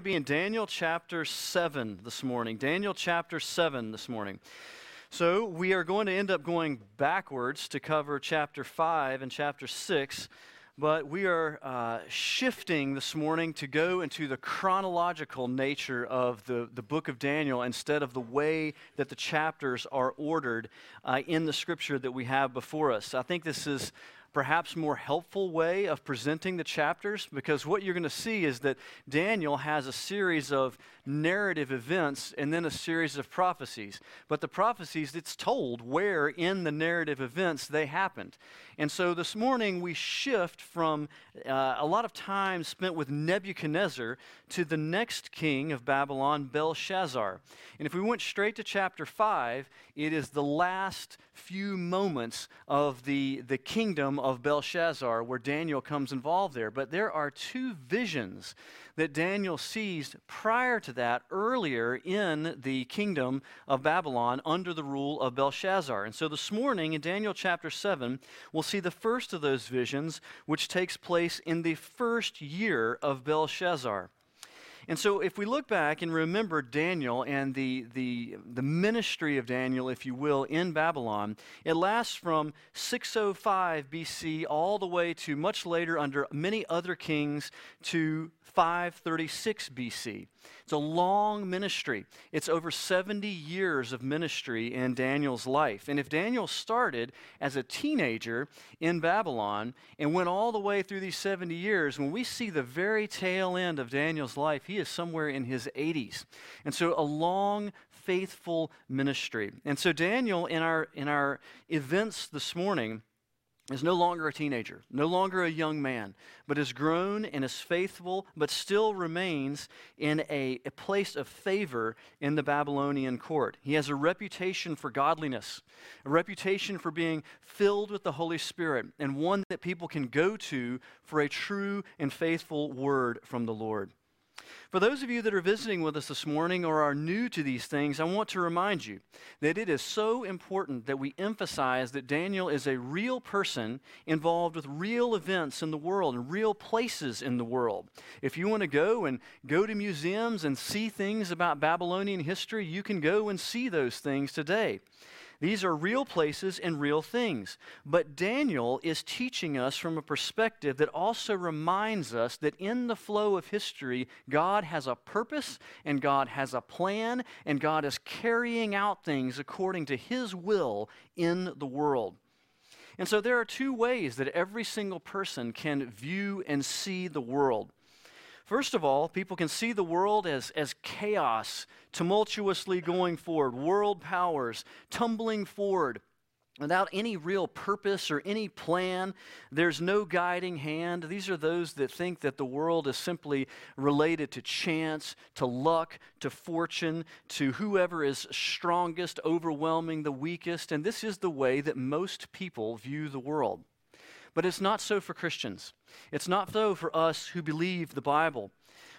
going to be in Daniel chapter 7 this morning. Daniel chapter 7 this morning. So we are going to end up going backwards to cover chapter 5 and chapter 6, but we are shifting this morning to go into the chronological nature of the book of Daniel instead of the way that the chapters are ordered in the scripture that we have before us. I think this is perhaps more helpful way of presenting the chapters, because what you're going to see is that Daniel has a series of narrative events and then a series of prophecies. But the prophecies, it's told where in the narrative events they happened. And so this morning we shift from a lot of time spent with Nebuchadnezzar to the next king of Babylon, Belshazzar. And if we went straight to chapter 5, it is the last few moments of the kingdom of Belshazzar, where Daniel comes involved there. But there are two visions that Daniel sees prior to that, earlier in the kingdom of Babylon under the rule of Belshazzar. And so this morning in Daniel chapter 7, we'll see the first of those visions, which takes place in the first year of Belshazzar. And so if we look back and remember Daniel and the ministry of Daniel, if you will, in Babylon, it lasts from 605 BC all the way to much later under many other kings to 536 BC. It's a long ministry. It's over 70 years of ministry in Daniel's life. And if Daniel started as a teenager in Babylon and went all the way through these 70 years, when we see the very tail end of Daniel's life, he is somewhere in his 80s. And so a long, faithful ministry. And so Daniel, in our events this morning, is no longer a teenager, no longer a young man, but is grown and is faithful, but still remains in a place of favor in the Babylonian court. He has a reputation for godliness, a reputation for being filled with the Holy Spirit, and one that people can go to for a true and faithful word from the Lord. For those of you that are visiting with us this morning or are new to these things, I want to remind you that it is so important that we emphasize that Daniel is a real person involved with real events in the world and real places in the world. If you want to go to museums and see things about Babylonian history, you can go and see those things today. These are real places and real things. But Daniel is teaching us from a perspective that also reminds us that in the flow of history, God has a purpose and God has a plan and God is carrying out things according to His will in the world. And so there are two ways that every single person can view and see the world. First of all, people can see the world as chaos, tumultuously going forward, world powers tumbling forward without any real purpose or any plan. There's no guiding hand. These are those that think that the world is simply related to chance, to luck, to fortune, to whoever is strongest, overwhelming the weakest. And this is the way that most people view the world. But it's not so for Christians. It's not so for us who believe the Bible.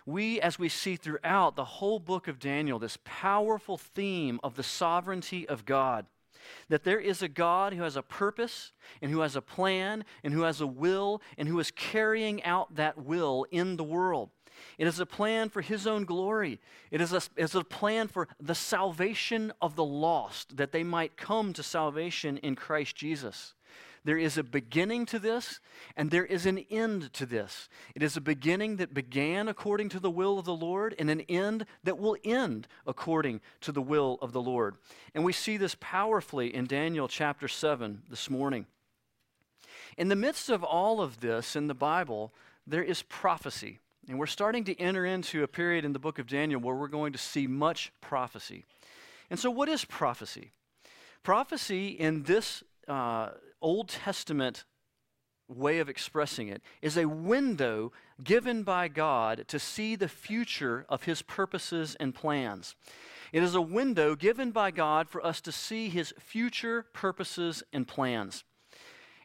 We, as we see throughout the whole book of Daniel, this powerful theme of the sovereignty of God, that there is a God who has a purpose and who has a plan and who has a will and who is carrying out that will in the world. It is a plan for His own glory. It is a plan for the salvation of the lost, that they might come to salvation in Christ Jesus. There is a beginning to this, and there is an end to this. It is a beginning that began according to the will of the Lord, and an end that will end according to the will of the Lord. And we see this powerfully in Daniel chapter 7 this morning. In the midst of all of this in the Bible, there is prophecy. And we're starting to enter into a period in the book of Daniel where we're going to see much prophecy. And so what is prophecy? Prophecy in this Old Testament way of expressing it is a window given by God to see the future of His purposes and plans. It is a window given by God for us to see His future purposes and plans.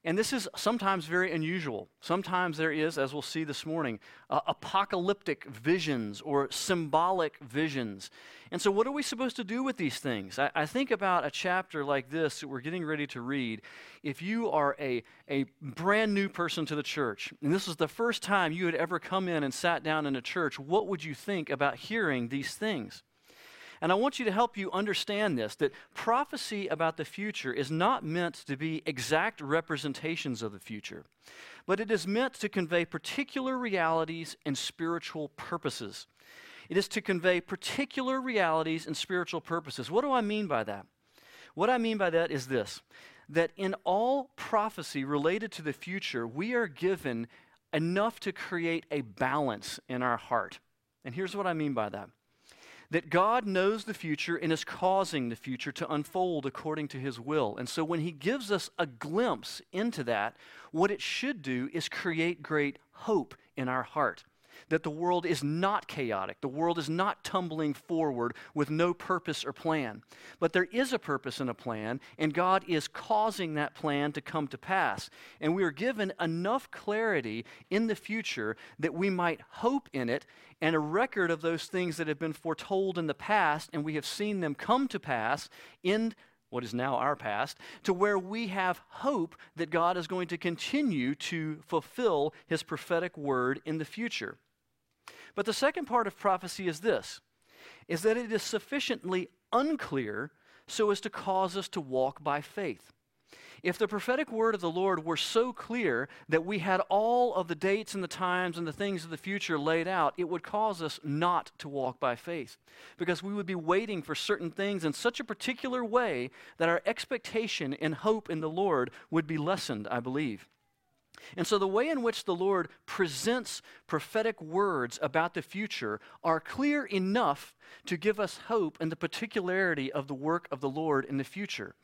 And this is sometimes very unusual. Sometimes there is, as we'll see this morning, apocalyptic visions or symbolic visions. And so what are we supposed to do with these things? I think about a chapter like this that we're getting ready to read. If you are a brand new person to the church, and this is the first time you had ever come in and sat down in a church, what would you think about hearing these things? And I want you to help you understand this, that prophecy about the future is not meant to be exact representations of the future, but it is meant to convey particular realities and spiritual purposes. It is to convey particular realities and spiritual purposes. What do I mean by that? What I mean by that is this, that in all prophecy related to the future, we are given enough to create a balance in our heart. And here's what I mean by that. That God knows the future and is causing the future to unfold according to his will. And so when he gives us a glimpse into that, what it should do is create great hope in our heart. That the world is not chaotic. The world is not tumbling forward with no purpose or plan. But there is a purpose and a plan, and God is causing that plan to come to pass. And we are given enough clarity in the future that we might hope in it, and a record of those things that have been foretold in the past, and we have seen them come to pass in what is now our past, to where we have hope that God is going to continue to fulfill his prophetic word in the future. But the second part of prophecy is this, is that it is sufficiently unclear so as to cause us to walk by faith. If the prophetic word of the Lord were so clear that we had all of the dates and the times and the things of the future laid out, it would cause us not to walk by faith, because we would be waiting for certain things in such a particular way that our expectation and hope in the Lord would be lessened, I believe. And so the way in which the Lord presents prophetic words about the future are clear enough to give us hope in the particularity of the work of the Lord in the future.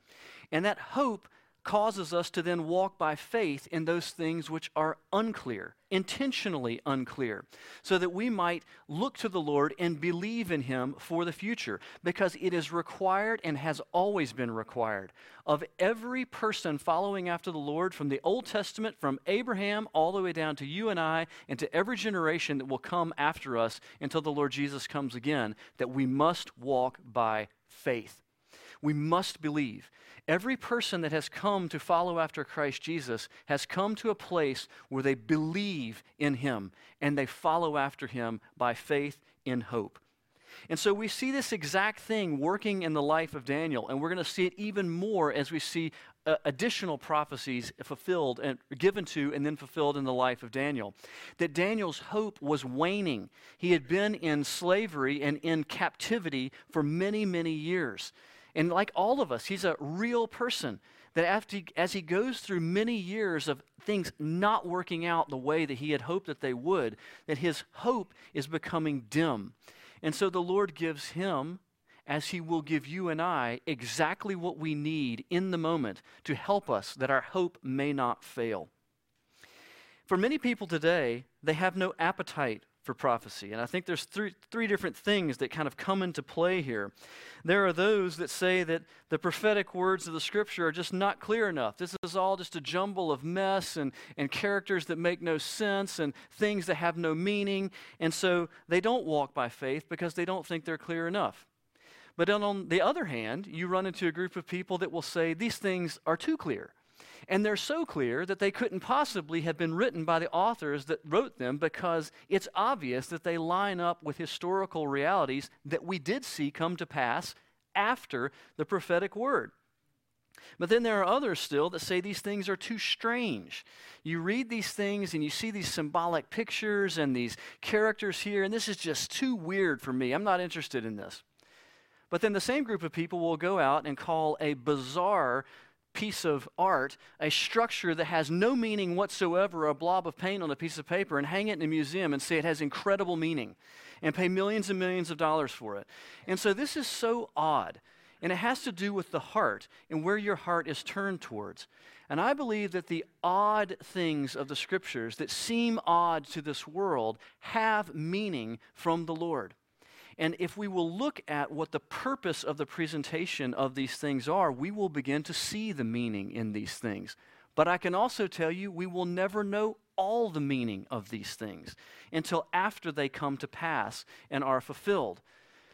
And that hope causes us to then walk by faith in those things which are unclear, intentionally unclear, so that we might look to the Lord and believe in him for the future, because it is required and has always been required of every person following after the Lord from the Old Testament, from Abraham all the way down to you and I, and to every generation that will come after us until the Lord Jesus comes again, that we must walk by faith. We must believe. Every person that has come to follow after Christ Jesus has come to a place where they believe in him and they follow after him by faith in hope. And so we see this exact thing working in the life of Daniel, and we're going to see it even more as we see additional prophecies fulfilled and given to and then fulfilled in the life of Daniel. That Daniel's hope was waning. He had been in slavery and in captivity for many, many years. And like all of us, he's a real person that as he goes through many years of things not working out the way that he had hoped that they would, that his hope is becoming dim. And so the Lord gives him, as he will give you and I, exactly what we need in the moment to help us that our hope may not fail. For many people today, they have no appetite for prophecy. And I think there's three different things that kind of come into play here. There are those that say that the prophetic words of the scripture are just not clear enough. This is all just a jumble of mess and characters that make no sense and things that have no meaning. And so they don't walk by faith because they don't think they're clear enough. But then on the other hand, you run into a group of people that will say these things are too clear. And they're so clear that they couldn't possibly have been written by the authors that wrote them, because it's obvious that they line up with historical realities that we did see come to pass after the prophetic word. But then there are others still that say these things are too strange. You read these things and you see these symbolic pictures and these characters here, and this is just too weird for me. I'm not interested in this. But then the same group of people will go out and call a bizarre piece of art, a structure that has no meaning whatsoever, a blob of paint on a piece of paper, and hang it in a museum and say it has incredible meaning and pay millions and millions of dollars for it. And so this is so odd, and it has to do with the heart and where your heart is turned towards. And I believe that the odd things of the scriptures that seem odd to this world have meaning from the Lord. And if we will look at what the purpose of the presentation of these things are, we will begin to see the meaning in these things. But I can also tell you we will never know all the meaning of these things until after they come to pass and are fulfilled.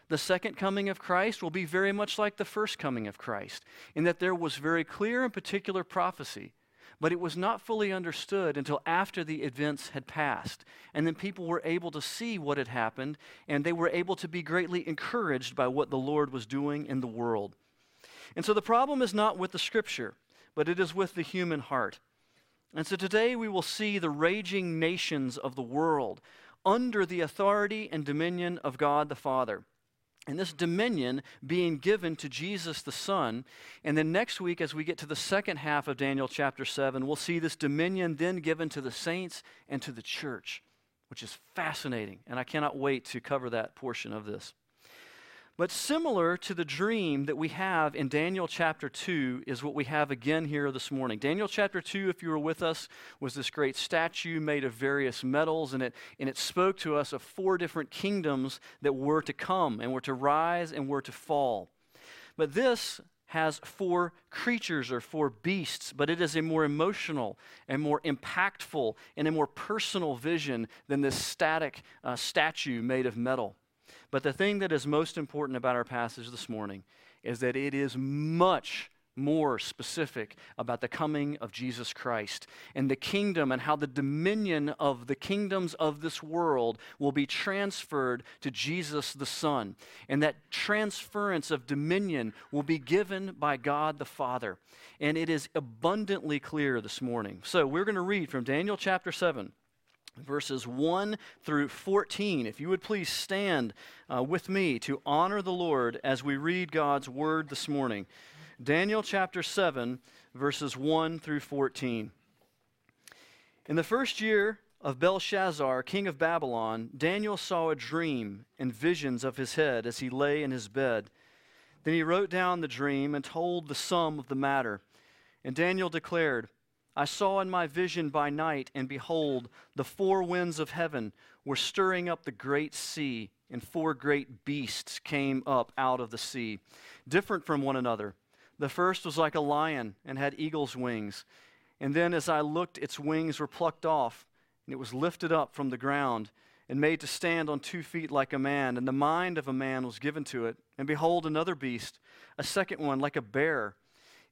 The second coming of Christ will be very much like the first coming of Christ, in that there was very clear and particular prophecy, but it was not fully understood until after the events had passed. And then people were able to see what had happened, and they were able to be greatly encouraged by what the Lord was doing in the world. And so the problem is not with the Scripture, but it is with the human heart. And so today we will see the raging nations of the world under the authority and dominion of God the Father. And this dominion being given to Jesus the Son. And then next week, as we get to the second half of Daniel chapter 7, we'll see this dominion then given to the saints and to the church, which is fascinating. And I cannot wait to cover that portion of this. But similar to the dream that we have in Daniel chapter 2 is what we have again here this morning. Daniel chapter 2, if you were with us, was this great statue made of various metals, and it spoke to us of four different kingdoms that were to come and were to rise and were to fall. But this has four creatures or four beasts, but it is a more emotional and more impactful and a more personal vision than this static statue made of metal. But the thing that is most important about our passage this morning is that it is much more specific about the coming of Jesus Christ and the kingdom and how the dominion of the kingdoms of this world will be transferred to Jesus the Son. And that transference of dominion will be given by God the Father. And it is abundantly clear this morning. So we're going to read from Daniel chapter 7. Verses 1 through 14. If you would please stand with me to honor the Lord as we read God's word this morning. Daniel chapter 7, verses 1 through 14. In the first year of Belshazzar, king of Babylon, Daniel saw a dream and visions of his head as he lay in his bed. Then he wrote down the dream and told the sum of the matter. And Daniel declared, I saw in my vision by night, and behold, the four winds of heaven were stirring up the great sea, and four great beasts came up out of the sea, different from one another. The first was like a lion and had eagle's wings. And then as I looked, its wings were plucked off, and it was lifted up from the ground and made to stand on 2 feet like a man, and the mind of a man was given to it. And behold, another beast, a second one like a bear.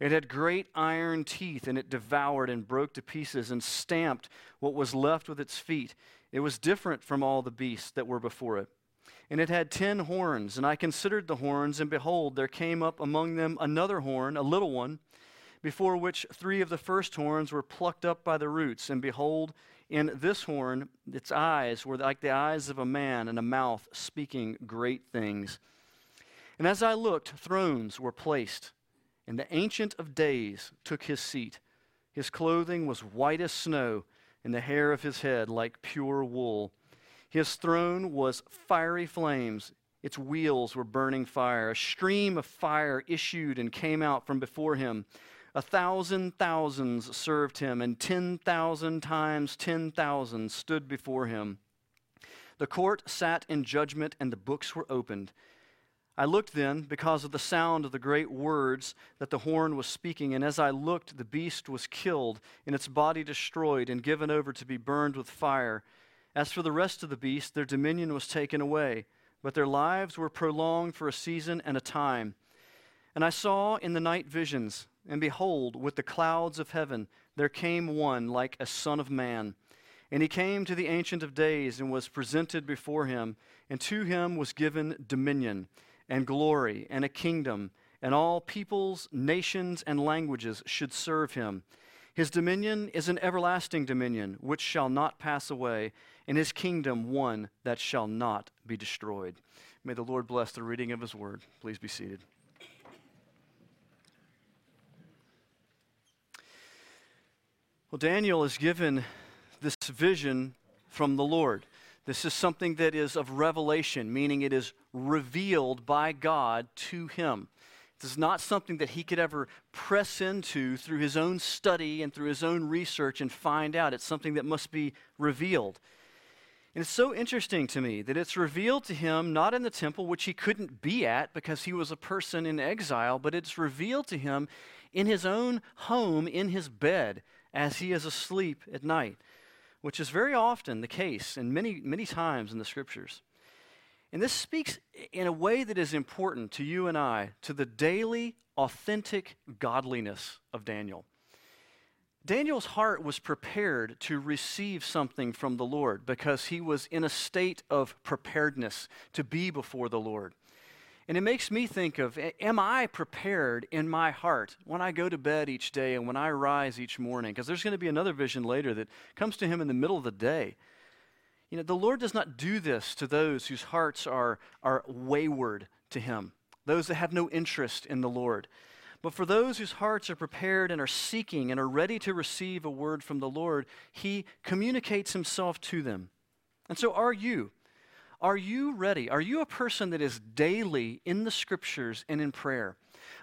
It had great iron teeth, and it devoured and broke to pieces and stamped what was left with its feet. It was different from all the beasts that were before it. And it had 10 horns, and I considered the horns, and behold, there came up among them another horn, a little one, before which 3 of the first horns were plucked up by the roots. And behold, in this horn, its eyes were like the eyes of a man, and a mouth speaking great things. And as I looked, thrones were placed, and the Ancient of Days took his seat. His clothing was white as snow, and the hair of his head like pure wool. His throne was fiery flames. Its wheels were burning fire. A stream of fire issued and came out from before him. 1,000 thousands served him, and 10,000 times 10,000 stood before him. The court sat in judgment, and the books were opened. I looked then, because of the sound of the great words that the horn was speaking, and as I looked, the beast was killed, and its body destroyed, and given over to be burned with fire. As for the rest of the beasts, their dominion was taken away, but their lives were prolonged for a season and a time. And I saw in the night visions, and behold, with the clouds of heaven, there came one like a son of man. And he came to the Ancient of Days and was presented before him. And to him was given dominion and glory and a kingdom. And all peoples, nations, and languages should serve him. His dominion is an everlasting dominion which shall not pass away. And his kingdom one that shall not be destroyed. May the Lord bless the reading of his word. Please be seated. Well, Daniel is given this vision from the Lord. This is something that is of revelation, meaning it is revealed by God to him. This is not something that he could ever press into through his own study and through his own research and find out. It's something that must be revealed. And it's so interesting to me that it's revealed to him not in the temple, which he couldn't be at because he was a person in exile, but it's revealed to him in his own home, in his bed, as he is asleep at night, which is very often the case and many, many times in the Scriptures. And this speaks in a way that is important to you and I, to the daily, authentic godliness of Daniel. Daniel's heart was prepared to receive something from the Lord because he was in a state of preparedness to be before the Lord. And it makes me think of, am I prepared in my heart when I go to bed each day and when I rise each morning? Because there's going to be another vision later that comes to him in the middle of the day. You know, the Lord does not do this to those whose hearts are wayward to him, those that have no interest in the Lord. But for those whose hearts are prepared and are seeking and are ready to receive a word from the Lord, he communicates himself to them. And so are you. Are you ready? Are you a person that is daily in the Scriptures and in prayer?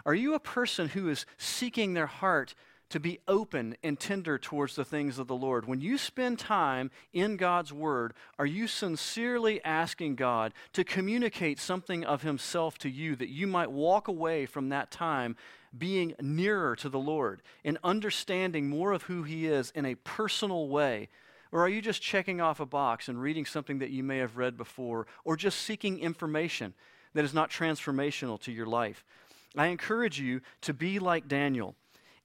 Are you a person who is seeking their heart to be open and tender towards the things of the Lord? When you spend time in God's Word, are you sincerely asking God to communicate something of himself to you that you might walk away from that time being nearer to the Lord and understanding more of who he is in a personal way? Or are you just checking off a box and reading something that you may have read before, or just seeking information that is not transformational to your life? I encourage you to be like Daniel,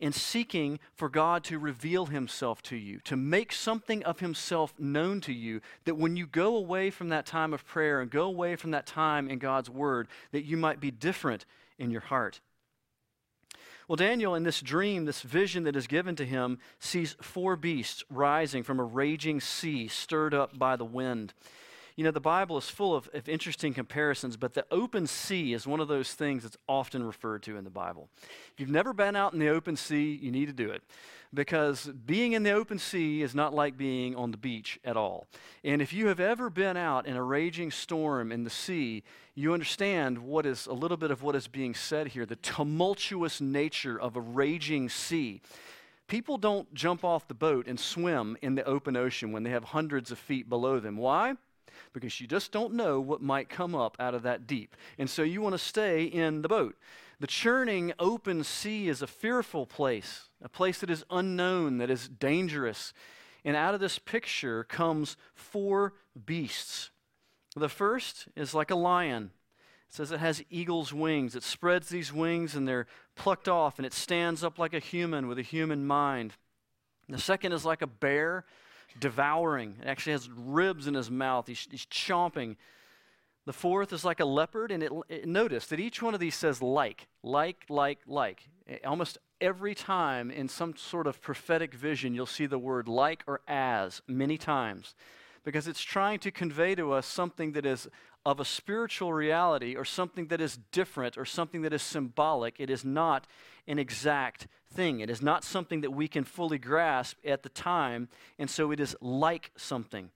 in seeking for God to reveal himself to you, to make something of himself known to you, that when you go away from that time of prayer and go away from that time in God's Word, that you might be different in your heart. Well, Daniel, in this dream, this vision that is given to him, sees four beasts rising from a raging sea stirred up by the wind. You know, the Bible is full of interesting comparisons, but the open sea is one of those things that's often referred to in the Bible. If you've never been out in the open sea, you need to do it, because being in the open sea is not like being on the beach at all. And if you have ever been out in a raging storm in the sea, you understand what is a little bit of what is being said here, the tumultuous nature of a raging sea. People don't jump off the boat and swim in the open ocean when they have hundreds of feet below them. Why? Because you just don't know what might come up out of that deep. And so you want to stay in the boat. The churning open sea is a fearful place, a place that is unknown, that is dangerous. And out of this picture comes four beasts. The first is like a lion. It says it has eagle's wings. It spreads these wings and they're plucked off, and it stands up like a human with a human mind. The second is like a bear, devouring. It actually has ribs in his mouth. He's chomping. The fourth is like a leopard, and it notice that each one of these says like. Almost every time in some sort of prophetic vision, you'll see the word like or as many times, because it's trying to convey to us something that is of a spiritual reality or something that is different or something that is symbolic. It is not an exact thing. It is not something that we can fully grasp at the time, and so it is like something.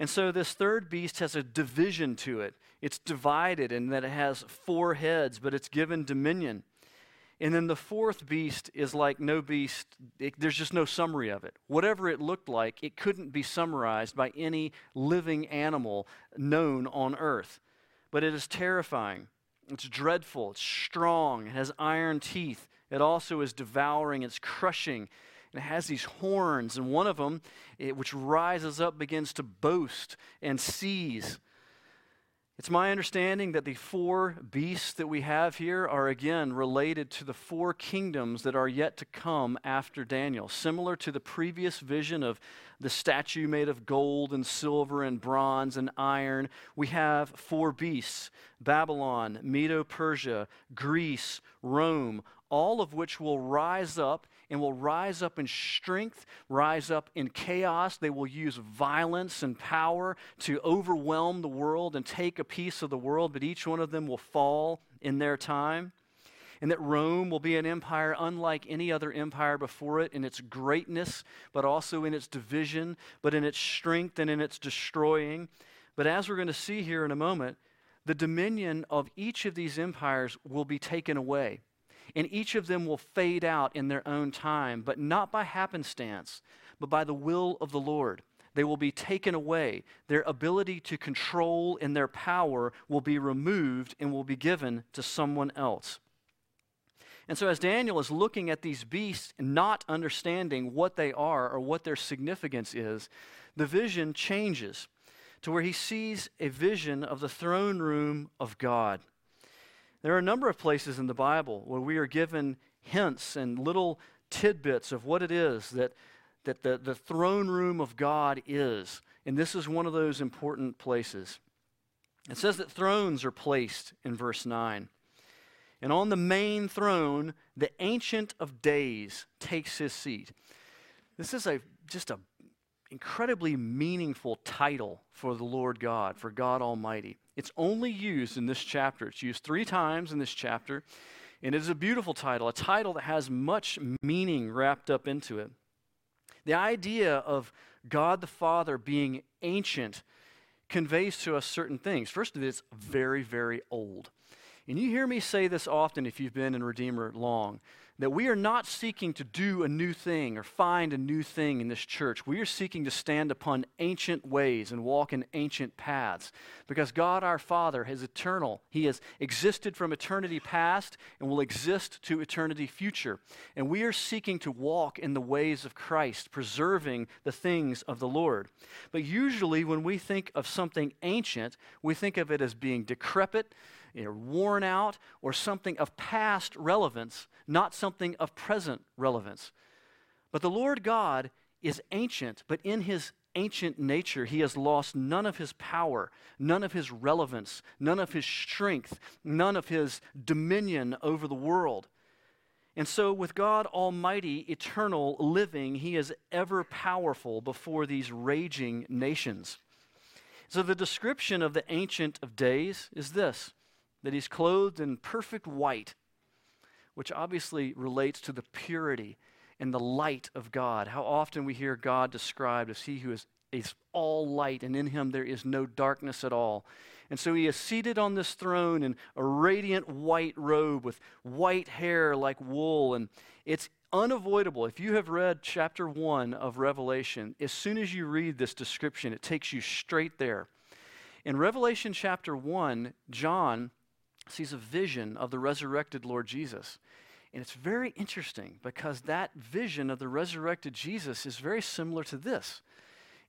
And so this third beast has a division to it. It's divided in that it has four heads, but it's given dominion. And then the fourth beast is like no beast. There's just no summary of it. Whatever it looked like, it couldn't be summarized by any living animal known on earth. But it is terrifying. It's dreadful. It's strong. It has iron teeth. It also is devouring. It's crushing. And it has these horns. And one of them, which rises up, begins to boast and seize. It's my understanding that the four beasts that we have here are again related to the four kingdoms that are yet to come after Daniel, similar to the previous vision of the statue made of gold and silver and bronze and iron. We have four beasts: Babylon, Medo-Persia, Greece, Rome, all of which will rise up, and will rise up in strength, rise up in chaos. They will use violence and power to overwhelm the world and take a piece of the world, but each one of them will fall in their time. and that Rome will be an empire unlike any other empire before it in its greatness, but also in its division, but in its strength and in its destroying. But as we're going to see here in a moment, the dominion of each of these empires will be taken away, and each of them will fade out in their own time, but not by happenstance, but by the will of the Lord. They will be taken away. Their ability to control and their power will be removed and will be given to someone else. And so as Daniel is looking at these beasts, not understanding what they are or what their significance is, the vision changes to where he sees a vision of the throne room of God. There are a number of places in the Bible where we are given hints and little tidbits of what it is that the throne room of God is. And this is one of those important places. It says that thrones are placed in verse 9. And on the main throne, the Ancient of Days takes his seat. This is just an incredibly meaningful title for the Lord God, for God Almighty. It's only used in this chapter. It's used 3 times in this chapter. And it is a beautiful title, a title that has much meaning wrapped up into it. The idea of God the Father being ancient conveys to us certain things. First, that it's very, very old. And you hear me say this often if you've been in Redeemer long, that we are not seeking to do a new thing or find a new thing in this church. We are seeking to stand upon ancient ways and walk in ancient paths, because God our Father is eternal. He has existed from eternity past and will exist to eternity future. And we are seeking to walk in the ways of Christ, preserving the things of the Lord. But usually when we think of something ancient, we think of it as being decrepit, worn out, or something of past relevance, not something of present relevance. But the Lord God is ancient, but in his ancient nature, he has lost none of his power, none of his relevance, none of his strength, none of his dominion over the world. And so with God Almighty, eternal, living, he is ever powerful before these raging nations. So the description of the Ancient of Days is this: that he's clothed in perfect white, which obviously relates to the purity and the light of God. How often we hear God described as he who is all light, and in him there is no darkness at all. And so he is seated on this throne in a radiant white robe with white hair like wool. And it's unavoidable. If you have read chapter 1 of Revelation, as soon as you read this description, it takes you straight there. In Revelation chapter 1, John sees a vision of the resurrected Lord Jesus. And it's very interesting because that vision of the resurrected Jesus is very similar to this.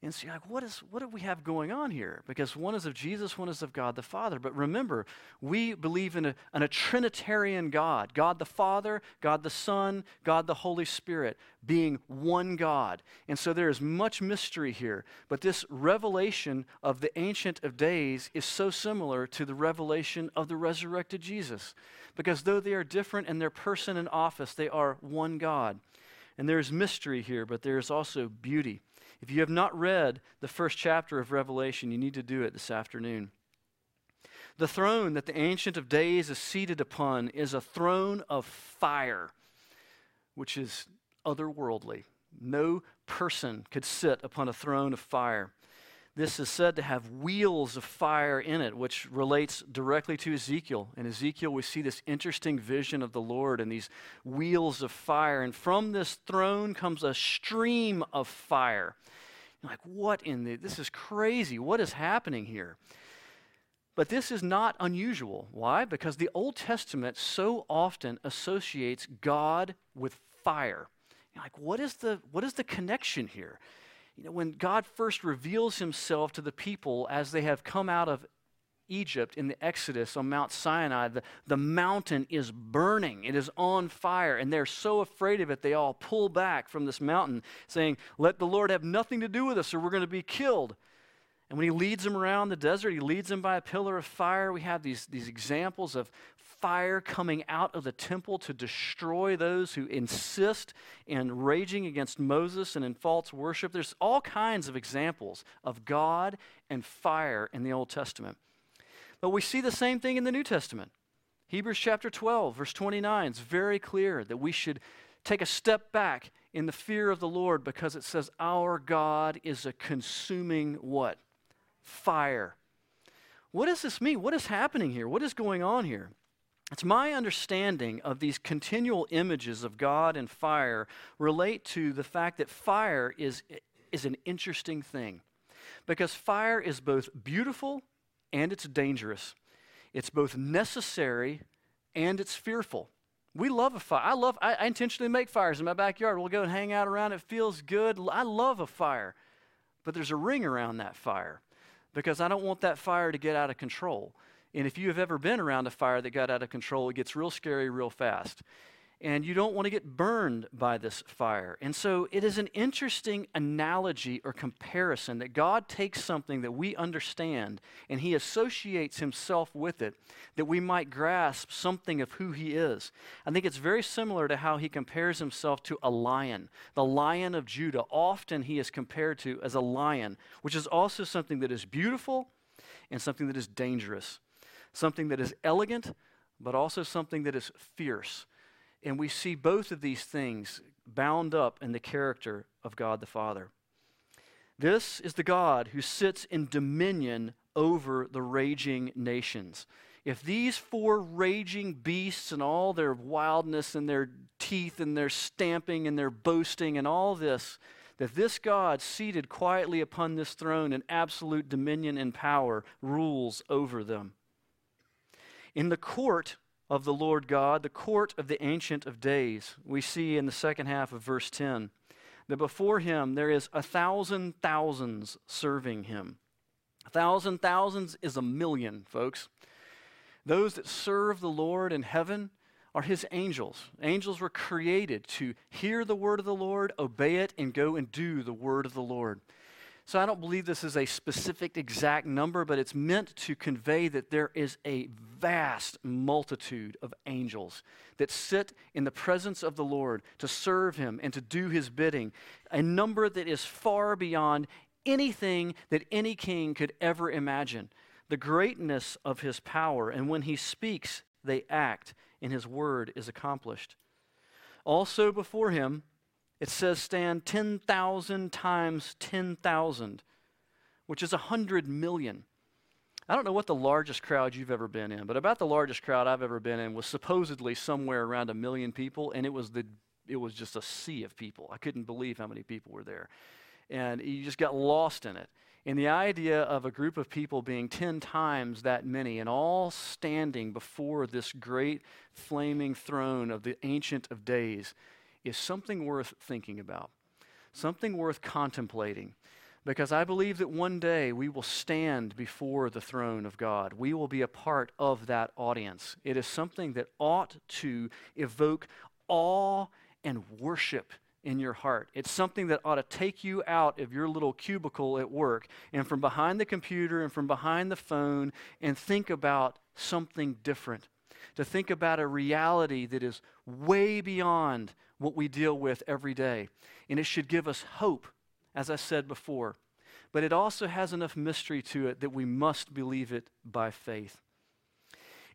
And so you're like, what do we have going on here? Because one is of Jesus, one is of God the Father. But remember, we believe in a Trinitarian God. God the Father, God the Son, God the Holy Spirit, being one God. And so there is much mystery here. But this revelation of the Ancient of Days is so similar to the revelation of the resurrected Jesus. Because though they are different in their person and office, they are one God. And there is mystery here, but there is also beauty. If you have not read the first chapter of Revelation, you need to do it this afternoon. The throne that the Ancient of Days is seated upon is a throne of fire, which is otherworldly. No person could sit upon a throne of fire. This is said to have wheels of fire in it, which relates directly to Ezekiel. In Ezekiel, we see this interesting vision of the Lord and these wheels of fire. And from this throne comes a stream of fire. You're like, this is crazy. What is happening here? But this is not unusual. Why? Because the Old Testament so often associates God with fire. You're like, what is the connection here? When God first reveals himself to the people as they have come out of Egypt in the Exodus on Mount Sinai, the mountain is burning. It is on fire, and they're so afraid of it, they all pull back from this mountain, saying, "Let the Lord have nothing to do with us, or we're going to be killed." And when he leads them around the desert, he leads them by a pillar of fire. We have these examples of fire coming out of the temple to destroy those who insist in raging against Moses and in false worship. There's all kinds of examples of God and fire in the Old Testament. But we see the same thing in the New Testament. Hebrews chapter 12, verse 29 is very clear that we should take a step back in the fear of the Lord, because it says our God is a consuming what? Fire. What does this mean? What is happening here? What is going on here? It's my understanding of these continual images of God and fire relate to the fact that fire is an interesting thing, because fire is both beautiful and it's dangerous. It's both necessary and it's fearful. We love a fire. I intentionally make fires in my backyard. We'll go and hang out around. It feels good. I love a fire, but there's a ring around that fire, because I don't want that fire to get out of control. And if you have ever been around a fire that got out of control, it gets real scary real fast. And you don't want to get burned by this fire. And so it is an interesting analogy or comparison that God takes something that we understand and he associates himself with it, that we might grasp something of who he is. I think it's very similar to how he compares himself to a lion. The Lion of Judah, often he is compared to as a lion, which is also something that is beautiful and something that is dangerous. Something that is elegant, but also something that is fierce. And we see both of these things bound up in the character of God the Father. This is the God who sits in dominion over the raging nations. If these four raging beasts and all their wildness and their teeth and their stamping and their boasting and all this, that this God seated quietly upon this throne in absolute dominion and power rules over them. In the court of the Lord God, the court of the Ancient of Days, we see in the second half of verse 10 that before him there is 1,000 thousands serving him. 1,000 thousands is a million, folks. Those that serve the Lord in heaven are his angels. Angels were created to hear the word of the Lord, obey it, and go and do the word of the Lord. So I don't believe this is a specific exact number, but it's meant to convey that there is a vast multitude of angels that sit in the presence of the Lord to serve him and to do his bidding, a number that is far beyond anything that any king could ever imagine. The greatness of his power, and when he speaks, they act, and his word is accomplished. Also before him, it says, stand 10,000 times 10,000, which is 100 million. I don't know what the largest crowd you've ever been in, but about the largest crowd I've ever been in was supposedly somewhere around 1 million people, and it was just a sea of people. I couldn't believe how many people were there. And you just got lost in it. And the idea of a group of people being 10 times that many and all standing before this great flaming throne of the Ancient of Days is something worth thinking about, something worth contemplating, because I believe that one day we will stand before the throne of God. We will be a part of that audience. It is something that ought to evoke awe and worship in your heart. It's something that ought to take you out of your little cubicle at work and from behind the computer and from behind the phone and think about something different, to think about a reality that is way beyond what we deal with every day. And it should give us hope, as I said before. But it also has enough mystery to it that we must believe it by faith.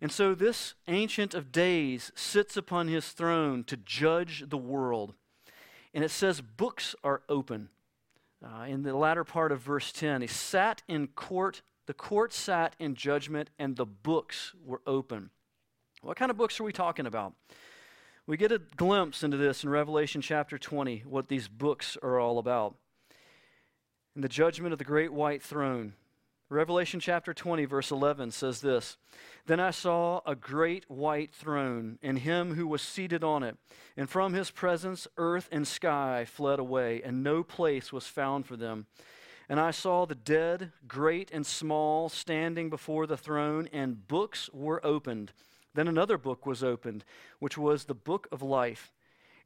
And so this Ancient of Days sits upon his throne to judge the world. And it says books are open. In the latter part of verse 10, he sat in court, the court sat in judgment, and the books were open. What kind of books are we talking about? We get a glimpse into this in Revelation chapter 20, what these books are all about. In the judgment of the great white throne, Revelation chapter 20, verse 11 says this, "Then I saw a great white throne, and him who was seated on it, and from his presence earth and sky fled away, and no place was found for them. And I saw the dead, great and small, standing before the throne, and books were opened. Then another book was opened, which was the book of life.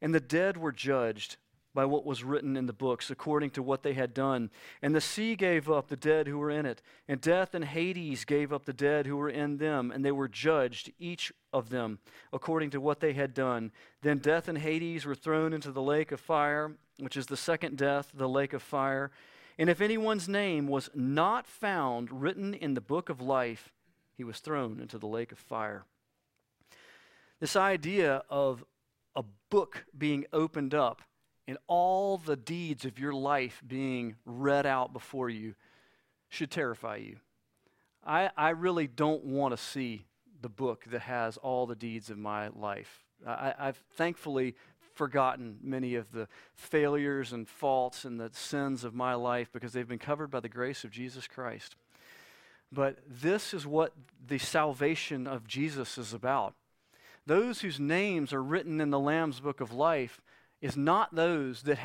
And the dead were judged by what was written in the books, according to what they had done. And the sea gave up the dead who were in it, and death and Hades gave up the dead who were in them, and they were judged, each of them, according to what they had done. Then death and Hades were thrown into the lake of fire, which is the second death, the lake of fire. And if anyone's name was not found written in the book of life, he was thrown into the lake of fire." This idea of a book being opened up and all the deeds of your life being read out before you should terrify you. I really don't want to see the book that has all the deeds of my life. I've thankfully forgotten many of the failures and faults and the sins of my life because they've been covered by the grace of Jesus Christ. But this is what the salvation of Jesus is about. Those whose names are written in the Lamb's Book of Life is not those that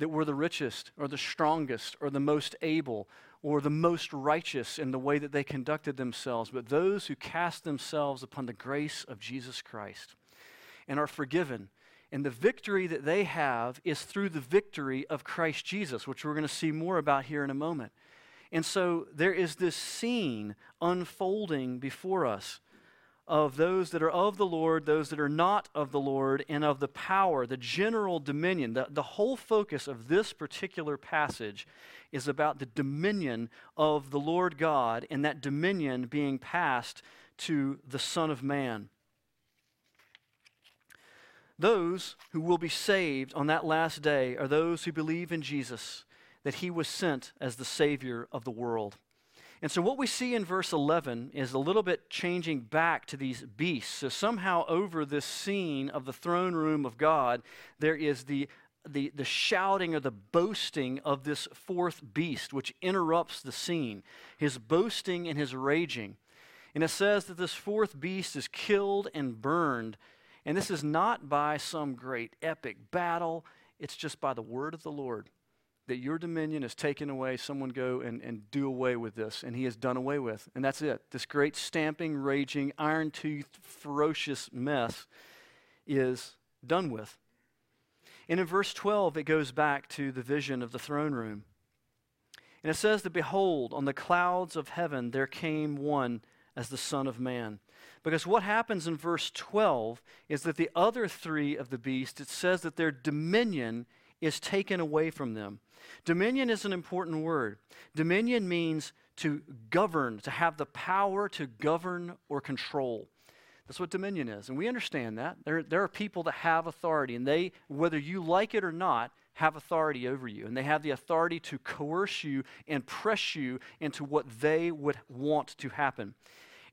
were the richest or the strongest or the most able or the most righteous in the way that they conducted themselves, but those who cast themselves upon the grace of Jesus Christ and are forgiven. And the victory that they have is through the victory of Christ Jesus, which we're going to see more about here in a moment. And so there is this scene unfolding before us of those that are of the Lord, those that are not of the Lord, and of the power, the general dominion. The whole focus of this particular passage is about the dominion of the Lord God, and that dominion being passed to the Son of Man. Those who will be saved on that last day are those who believe in Jesus, that he was sent as the Savior of the world. And so what we see in verse 11 is a little bit changing back to these beasts. So somehow over this scene of the throne room of God, there is the shouting or the boasting of this fourth beast, which interrupts the scene, his boasting and his raging. And it says that this fourth beast is killed and burned. And this is not by some great epic battle. It's just by the word of the Lord that your dominion is taken away. Someone go and do away with this. And he is done away with. And that's it. This great stamping, raging, iron-toothed, ferocious mess is done with. And in verse 12, it goes back to the vision of the throne room. And it says that, behold, on the clouds of heaven there came one as the Son of Man. Because what happens in verse 12 is that the other three of the beast, it says that their dominion is taken away from them. Dominion is an important word. Dominion means to govern, to have the power to govern or control. That's what dominion is. And we understand that. There are people that have authority, and they, whether you like it or not, have authority over you. And they have the authority to coerce you and press you into what they would want to happen.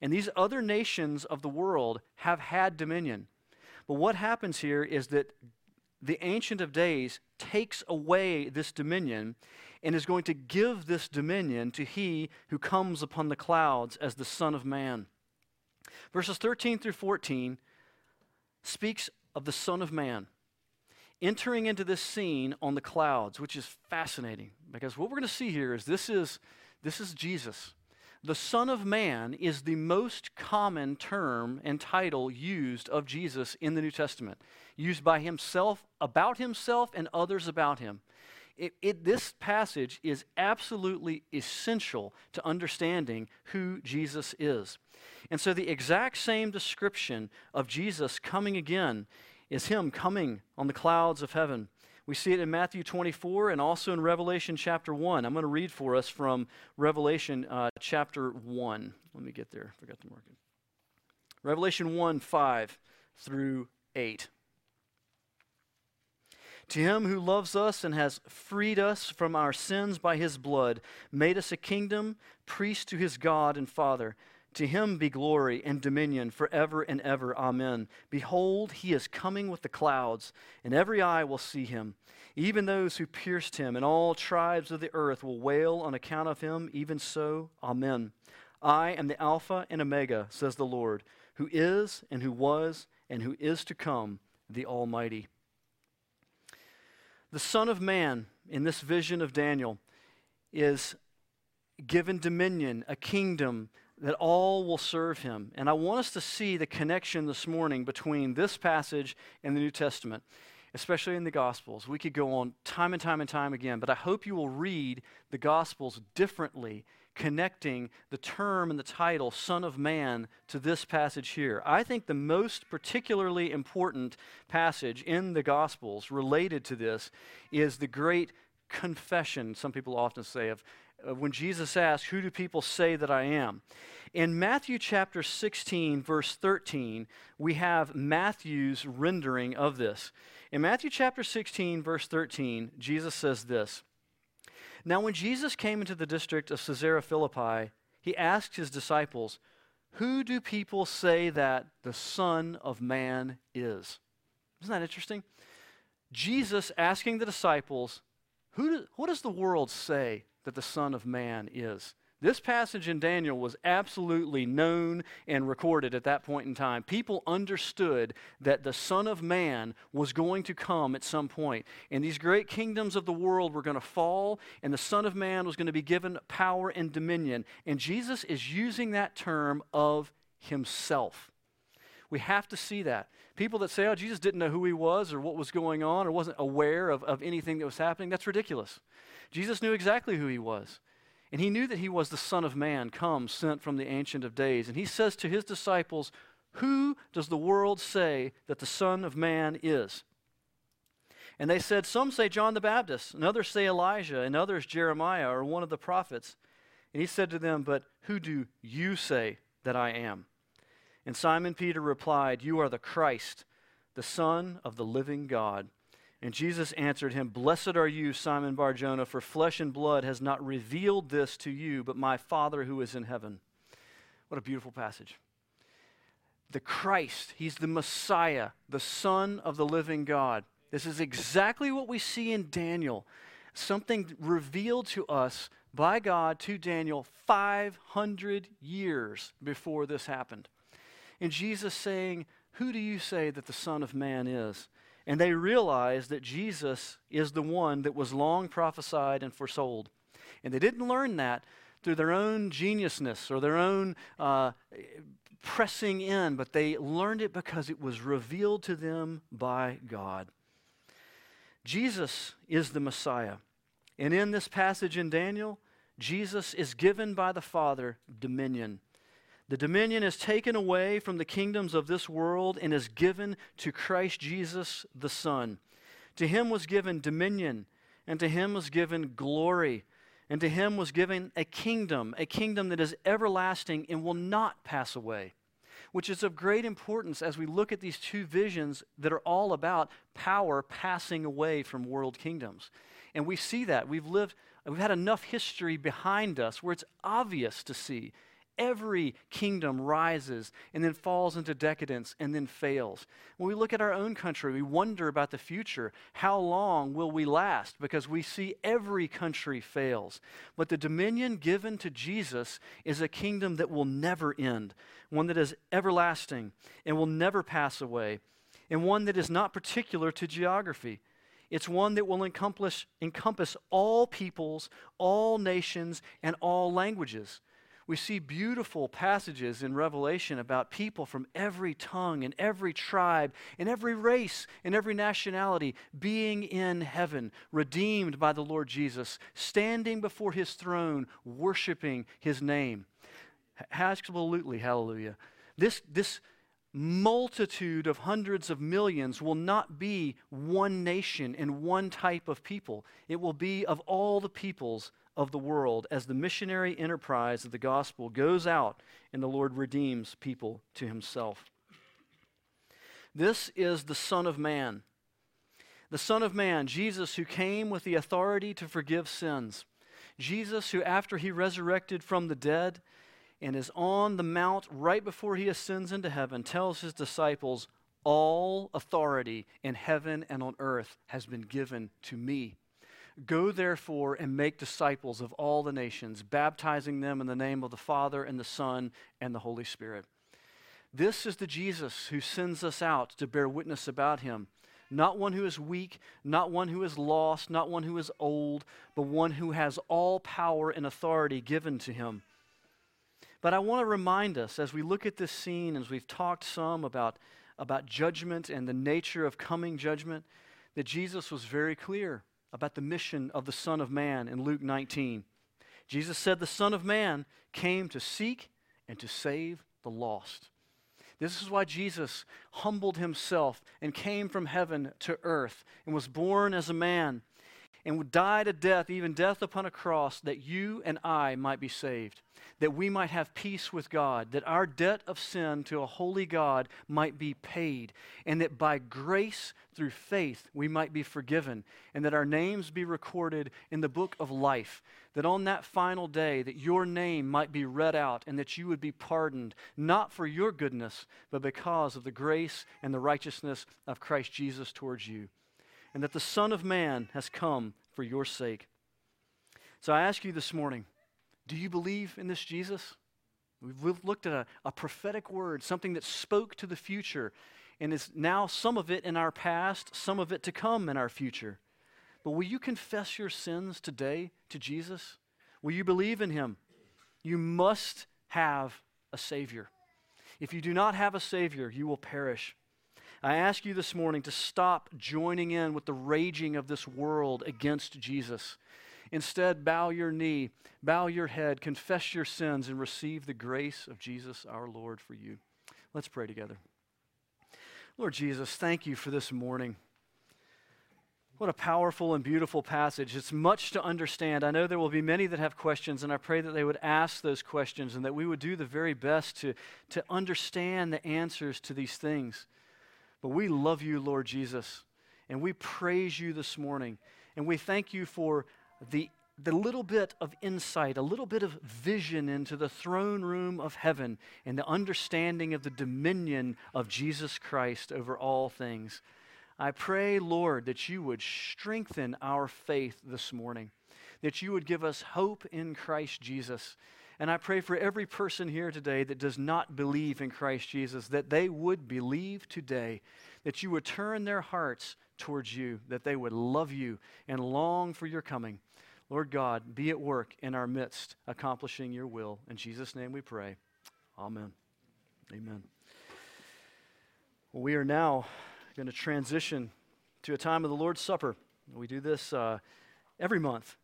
And these other nations of the world have had dominion. But what happens here is that the Ancient of Days takes away this dominion and is going to give this dominion to he who comes upon the clouds as the Son of Man. Verses 13 through 14 speaks of the Son of Man entering into this scene on the clouds, which is fascinating because what we're going to see here is this is Jesus. The Son of Man is the most common term and title used of Jesus in the New Testament, used by himself, about himself, and others about him. This passage is absolutely essential to understanding who Jesus is. And so the exact same description of Jesus coming again is him coming on the clouds of heaven. We see it in Matthew 24 and also in Revelation chapter 1. I'm going to read for us from Revelation chapter 1. Let me get there. I forgot to mark it. Revelation 1, 5 through 8. To him who loves us and has freed us from our sins by his blood, made us a kingdom, priest to his God and Father. To him be glory and dominion forever and ever. Amen. Behold, he is coming with the clouds, and every eye will see him. Even those who pierced him, and all tribes of the earth will wail on account of him. Even so, amen. I am the Alpha and Omega, says the Lord, who is and who was and who is to come, the Almighty. The Son of Man, in this vision of Daniel, is given dominion, a kingdom, that all will serve him. And I want us to see the connection this morning between this passage and the New Testament, especially in the Gospels. We could go on time and time and time again, but I hope you will read the Gospels differently, connecting the term and the title, Son of Man, to this passage here. I think the most particularly important passage in the Gospels related to this is the great confession, some people often say, of when Jesus asked, "Who do people say that I am?" In Matthew chapter 16, verse 13, we have Matthew's rendering of this. In Matthew chapter 16, verse 13, Jesus says this, "Now when Jesus came into the district of Caesarea Philippi, he asked his disciples, 'Who do people say that the Son of Man is?'" Isn't that interesting? Jesus asking the disciples, what does the world say that the Son of Man is? This passage in Daniel was absolutely known and recorded at that point in time. People understood that the Son of Man was going to come at some point, and these great kingdoms of the world were going to fall, and the Son of Man was going to be given power and dominion. And Jesus is using that term of himself. We have to see that. People that say, "Oh, Jesus didn't know who he was or what was going on or wasn't aware of anything that was happening," that's ridiculous. Jesus knew exactly who he was. And he knew that he was the Son of Man, come, sent from the Ancient of Days. And he says to his disciples, "Who does the world say that the Son of Man is?" And they said, "Some say John the Baptist, and others say Elijah, and others Jeremiah or one of the prophets." And he said to them, "But who do you say that I am?" And Simon Peter replied, "You are the Christ, the Son of the living God." And Jesus answered him, "Blessed are you, Simon Bar-Jonah, for flesh and blood has not revealed this to you, but my Father who is in heaven." What a beautiful passage. The Christ, he's the Messiah, the Son of the living God. This is exactly what we see in Daniel. Something revealed to us by God to Daniel 500 years before this happened. And Jesus saying, "Who do you say that the Son of Man is?" And they realized that Jesus is the one that was long prophesied and foretold. And they didn't learn that through their own geniusness or their own pressing in, but they learned it because it was revealed to them by God. Jesus is the Messiah. And in this passage in Daniel, Jesus is given by the Father dominion. The dominion is taken away from the kingdoms of this world and is given to Christ Jesus the Son. To him was given dominion, and to him was given glory, and to him was given a kingdom that is everlasting and will not pass away, which is of great importance as we look at these two visions that are all about power passing away from world kingdoms. And we see that. We've had enough history behind us where it's obvious to see every kingdom rises and then falls into decadence and then fails. When we look at our own country, we wonder about the future. How long will we last? Because we see every country fails. But the dominion given to Jesus is a kingdom that will never end, one that is everlasting and will never pass away, and one that is not particular to geography. It's one that will encompass all peoples, all nations, and all languages. We see beautiful passages in Revelation about people from every tongue and every tribe and every race and every nationality being in heaven, redeemed by the Lord Jesus, standing before his throne, worshiping his name. Absolutely, hallelujah. This multitude of hundreds of millions will not be one nation and one type of people. It will be of all the peoples of the world as the missionary enterprise of the gospel goes out and the Lord redeems people to himself. This is the Son of Man. The Son of Man, Jesus, who came with the authority to forgive sins. Jesus, who after he resurrected from the dead and is on the mount right before he ascends into heaven, tells his disciples, "All authority in heaven and on earth has been given to me. Go therefore and make disciples of all the nations, baptizing them in the name of the Father and the Son and the Holy Spirit." This is the Jesus who sends us out to bear witness about him. Not one who is weak, not one who is lost, not one who is old, but one who has all power and authority given to him. But I want to remind us, as we look at this scene, as we've talked some about judgment and the nature of coming judgment, that Jesus was very clear about the mission of the Son of Man in Luke 19. Jesus said the Son of Man came to seek and to save the lost. This is why Jesus humbled himself and came from heaven to earth and was born as a man. and would die to death, even death upon a cross, that you and I might be saved, that we might have peace with God, that our debt of sin to a holy God might be paid, and that by grace through faith we might be forgiven, and that our names be recorded in the book of life, that on that final day that your name might be read out and that you would be pardoned, not for your goodness, but because of the grace and the righteousness of Christ Jesus towards you, and that the Son of Man has come for your sake. So I ask you this morning, do you believe in this Jesus? We've looked at a prophetic word, something that spoke to the future, and is now some of it in our past, some of it to come in our future. But will you confess your sins today to Jesus? Will you believe in him? You must have a Savior. If you do not have a Savior, you will perish. I ask you this morning to stop joining in with the raging of this world against Jesus. Instead, bow your knee, bow your head, confess your sins, and receive the grace of Jesus our Lord for you. Let's pray together. Lord Jesus, thank you for this morning. What a powerful and beautiful passage. It's much to understand. I know there will be many that have questions, and I pray that they would ask those questions and that we would do the very best to understand the answers to these things. But we love you, Lord Jesus, and we praise you this morning, and we thank you for the little bit of insight, a little bit of vision into the throne room of heaven and the understanding of the dominion of Jesus Christ over all things. I pray, Lord, that you would strengthen our faith this morning, that you would give us hope in Christ Jesus. And I pray for every person here today that does not believe in Christ Jesus, that they would believe today, that you would turn their hearts towards you, that they would love you and long for your coming. Lord God, be at work in our midst, accomplishing your will. In Jesus' name we pray. Amen. Amen. Well, we are now going to transition to a time of the Lord's Supper. We do this every month,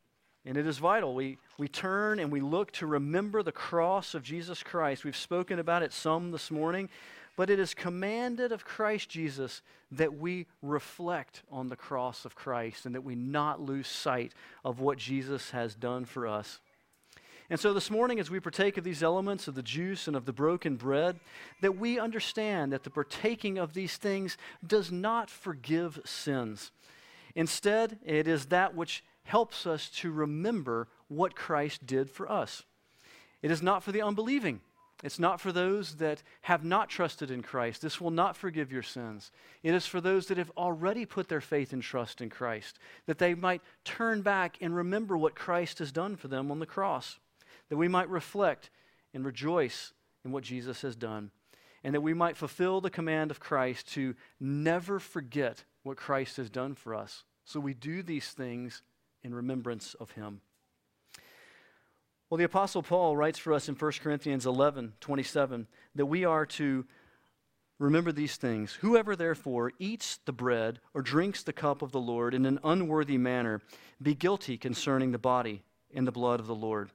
and it is vital. We turn and we look to remember the cross of Jesus Christ. We've spoken about it some this morning, but it is commanded of Christ Jesus that we reflect on the cross of Christ and that we not lose sight of what Jesus has done for us. And so this morning, as we partake of these elements, of the juice and of the broken bread, that we understand that the partaking of these things does not forgive sins. Instead, it is that which helps us to remember what Christ did for us. It is not for the unbelieving. It's not for those that have not trusted in Christ. This will not forgive your sins. It is for those that have already put their faith and trust in Christ, that they might turn back and remember what Christ has done for them on the cross, that we might reflect and rejoice in what Jesus has done, and that we might fulfill the command of Christ to never forget what Christ has done for us. So we do these things in remembrance of him. Well, the Apostle Paul writes for us in 1 Corinthians 11:27, that we are to remember these things. Whoever therefore eats the bread or drinks the cup of the Lord in an unworthy manner, be guilty concerning the body and the blood of the Lord.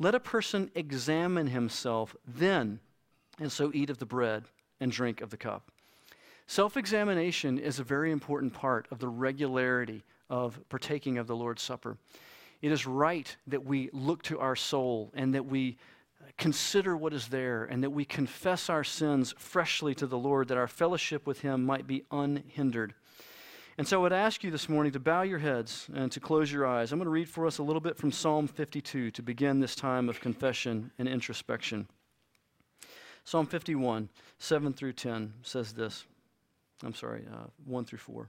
Let a person examine himself then, and so eat of the bread and drink of the cup. Self-examination is a very important part of the regularity of partaking of the Lord's Supper. It is right that we look to our soul and that we consider what is there and that we confess our sins freshly to the Lord, that our fellowship with him might be unhindered. And so I would ask you this morning to bow your heads and to close your eyes. I'm going to read for us a little bit from Psalm 52 to begin this time of confession and introspection. Psalm 51, 7 through 10 says this. 1 through 4.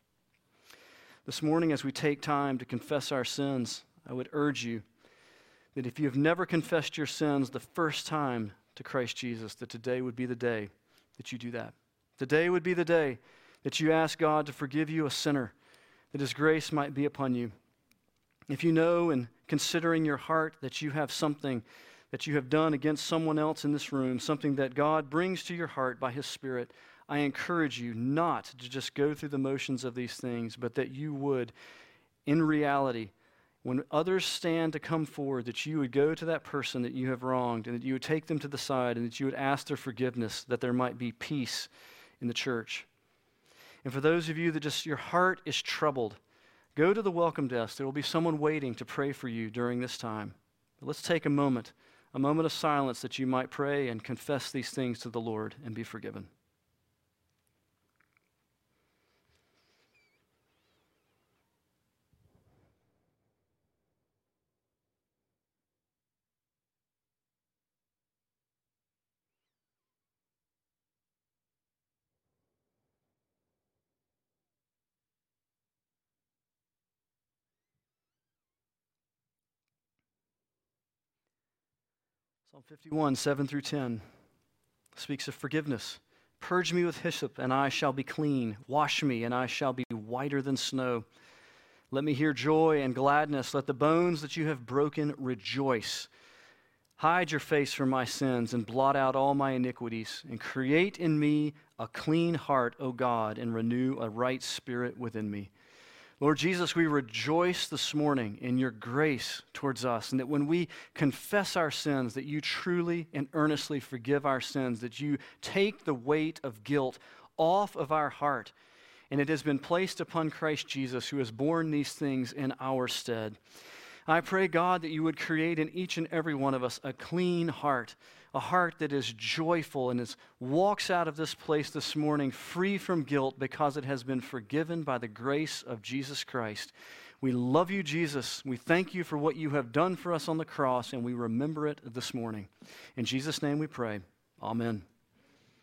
This morning, as we take time to confess our sins, I would urge you that if you have never confessed your sins the first time to Christ Jesus, that today would be the day that you do that. Today would be the day that you ask God to forgive you, a sinner, that his grace might be upon you. If you know and considering your heart that you have something that you have done against someone else in this room, something that God brings to your heart by His Spirit, I encourage you not to just go through the motions of these things, but that you would, in reality, when others stand to come forward, that you would go to that person that you have wronged and that you would take them to the side and that you would ask their forgiveness, that there might be peace in the church. And for those of you that just your heart is troubled, go to the welcome desk. There will be someone waiting to pray for you during this time. But let's take a moment of silence that you might pray and confess these things to the Lord and be forgiven. Psalm 51, 7 through 10 speaks of forgiveness. Purge me with hyssop, and I shall be clean. Wash me, and I shall be whiter than snow. Let me hear joy and gladness. Let the bones that you have broken rejoice. Hide your face from my sins and blot out all my iniquities, and create in me a clean heart, O God, and renew a right spirit within me. Lord Jesus, we rejoice this morning in your grace towards us, and that when we confess our sins, that you truly and earnestly forgive our sins, that you take the weight of guilt off of our heart, and it has been placed upon Christ Jesus, who has borne these things in our stead. I pray, God, that you would create in each and every one of us a clean heart, a heart that is joyful and walks out of this place this morning free from guilt because it has been forgiven by the grace of Jesus Christ. We love you, Jesus. We thank you for what you have done for us on the cross, and we remember it this morning. In Jesus' name we pray. Amen.